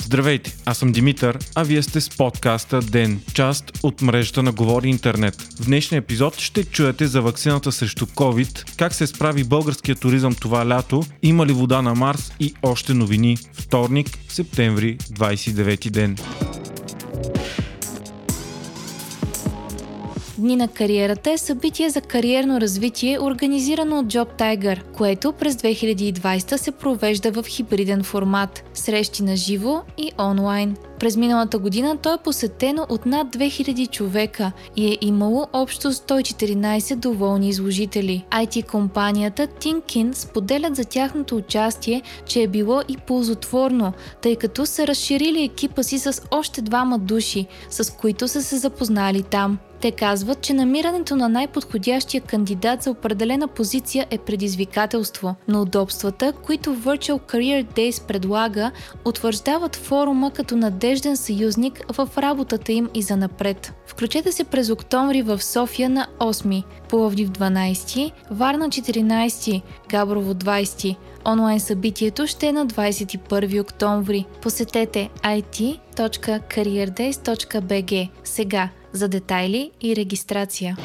Здравейте, аз съм Димитър, а вие сте с подкаста ДЕН, част от мрежата на Говори Интернет. В днешния епизод ще чуете за ваксината срещу COVID, как се справи българския туризъм това лято, има ли вода на Марс и още новини. Вторник, септември, 29 ден. Дни на кариерата е събитие за кариерно развитие, организирано от JobTiger, което през 2020 се провежда в хибриден формат – срещи на живо и онлайн. През миналата година то е посетено от над 2000 човека и е имало общо 114 доволни изложители. IT-компанията Thinkin споделят за тяхното участие, че е било и ползотворно, тъй като са разширили екипа си с още 2 души, с които са се запознали там. Те казват, че намирането на най-подходящия кандидат за определена позиция е предизвикателство, но удобствата, които Virtual Career Days предлага, утвърждават форума като надежден съюзник в работата им и занапред. Включете се през октомври в София на 8, Пловдив 12, Варна 14, Габрово 20. Онлайн събитието ще е на 21 октомври. Посетете it.careerdays.bg сега за детайли и регистрация.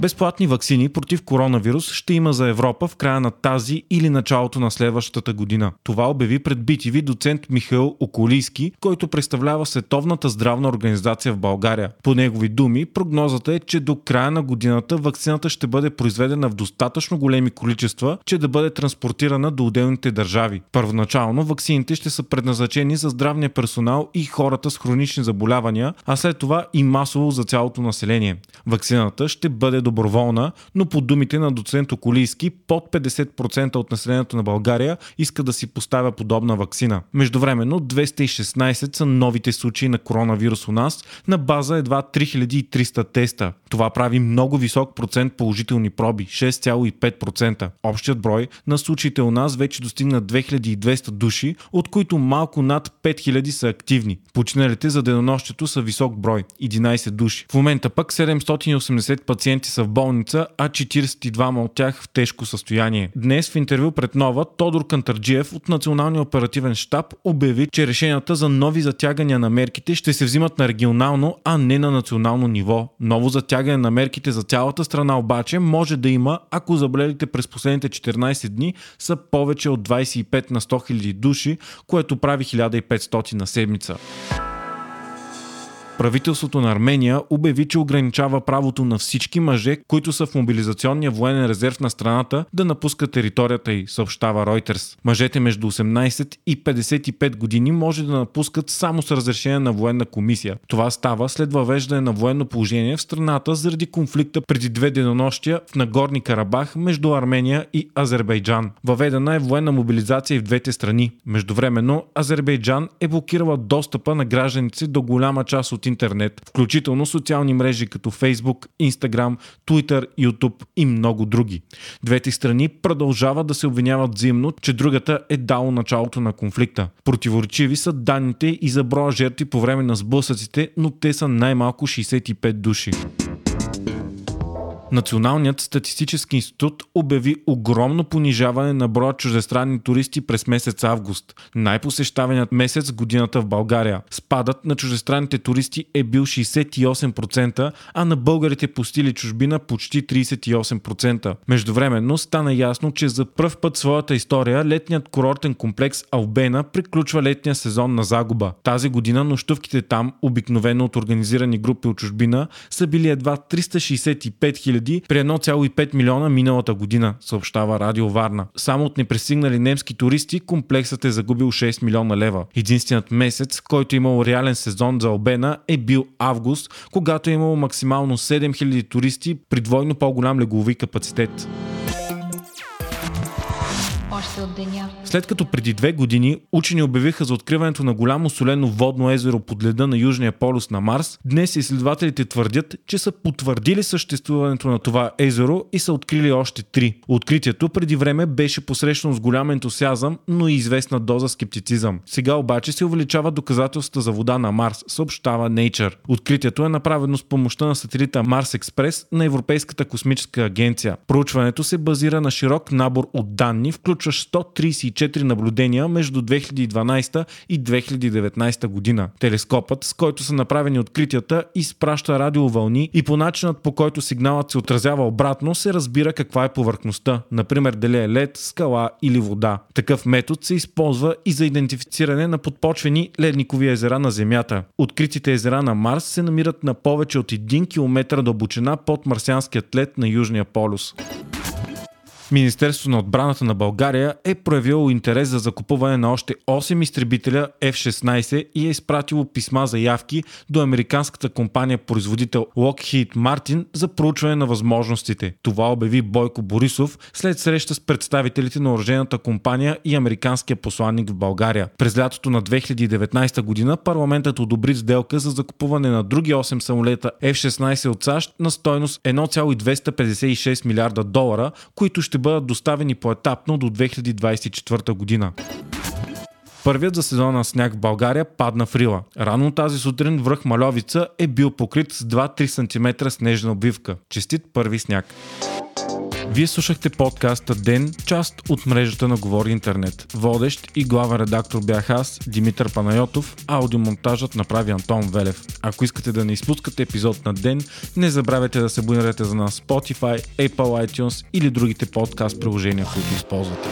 Безплатни ваксини против коронавирус ще има за Европа в края на тази или началото на следващата година. Това обяви пред BTV доцент Михаил Околийски, който представлява Световната здравна организация в България. По негови думи, прогнозата е, че до края на годината ваксината ще бъде произведена в достатъчно големи количества, че да бъде транспортирана до отделните държави. Първоначално ваксините ще са предназначени за здравния персонал и хората с хронични заболявания, а след това и масово за цялото население. Ваксината ще бъде доброволна, но по думите на доцент Околийски, под 50% от населението на България иска да си поставя подобна ваксина. Междувременно 216 са новите случаи на коронавирус у нас, на база едва 3300 теста. Това прави много висок процент положителни проби – 6,5%. Общият брой на случаите у нас вече достигна 2200 души, от които малко над 5000 са активни. Починалите за денонощието са висок брой – 11 души. В момента пък 780 пациенти са в болница, а 42 от тях в тежко състояние. Днес в интервю пред НОВА Тодор Кантърджиев от Националния оперативен щаб обяви, че решенията за нови затягания на мерките ще се взимат на регионално, а не на национално ниво. Ново затягане на мерките за цялата страна обаче може да има, ако заболелите през последните 14 дни са повече от 25 на 100 000 души, което прави 1500 на седмица. Правителството на Армения обяви, че ограничава правото на всички мъже, които са в мобилизационния военен резерв на страната, да напускат територията й, съобщава Reuters. Мъжете между 18 и 55 години може да напускат само с разрешение на военна комисия. Това става след въвеждане на военно положение в страната заради конфликта преди 2 денонощия в Нагорни Карабах между Армения и Азербайджан. Въведена е военна мобилизация и в двете страни. Междувременно Азербайджан е блокирала достъпа на гражданици до голяма част от интернет, включително социални мрежи като Фейсбук, Инстаграм, Туитър, Ютуб и много други. Двете страни продължават да се обвиняват взаимно, че другата е дала началото на конфликта. Противоречиви са данните и за броя жертви по време на сблъсъците, но те са най-малко 65 души. Националният статистически институт обяви огромно понижаване на броя чуждестранни туристи през месец август, най-посещаваният месец годината в България. Спадът на чуждестранните туристи е бил 68%, а на българите посетили чужбина почти 38%. Междувременно стана ясно, че за пръв път в своята история летният курортен комплекс Албена приключва летния сезон на загуба. Тази година нощувките там, обикновено от организирани групи от чужбина, са били едва 365 000 при 1,5 милиона миналата година, съобщава Радио Варна. Само от непресигнали немски туристи комплексът е загубил 6 милиона лева. Единственият месец, който е имал реален сезон за Албена, е бил август, когато е имало максимално 7000 туристи при двойно по-голям леглови капацитет. отклоняваш се от деня. След като преди 2 години учени обявиха за откриването на голямо солено водно езеро под леда на Южния полюс на Марс, днес изследователите твърдят, че са потвърдили съществуването на това езеро и са открили още 3. Откритието преди време беше посрещано с голям ентусиазъм, но и известна доза скептицизъм. Сега обаче се увеличават доказателствата за вода на Марс, съобщава Nature. Откритието е направено с помощта на сателита Mars Express на Европейската космическа агенция. Проучването се базира на широк набор от данни, включващ 134 наблюдения между 2012 и 2019 година. Телескопът, с който са направени откритията, изпраща радиовълни и по начинът, по който сигналът се отразява обратно, се разбира каква е повърхността, например дали е лед, скала или вода. Такъв метод се използва и за идентифициране на подпочвени ледникови езера на Земята. Откритите езера на Марс се намират на повече от 1 км дълбочина под марсианският лед на Южния полюс. Министерството на отбраната на България е проявило интерес за закупуване на още 8 изтребителя F-16 и е изпратило писма заявки до американската компания-производител Lockheed Martin за проучване на възможностите. Това обяви Бойко Борисов след среща с представителите на оръжейната компания и американския посланник в България. През лятото на 2019 година парламентът одобри сделка за закупуване на други 8 самолета F-16 от САЩ на стойност $1,256 милиарда, които ще бъдат доставени поетапно до 2024 година. Първият за сезона сняг в България падна в Рила. Рано тази сутрин връх Маловица е бил покрит с 2-3 см снежна обвивка. Честит първи сняг! Вие слушахте подкаста ДЕН, част от мрежата на Говори Интернет. Водещ и главен редактор бях аз, Димитър Панайотов, аудиомонтажът направи Антон Велев. Ако искате да не изпускате епизод на ДЕН, не забравяйте да се абонирате за нас в Spotify, Apple iTunes или другите подкаст приложения, които използвате.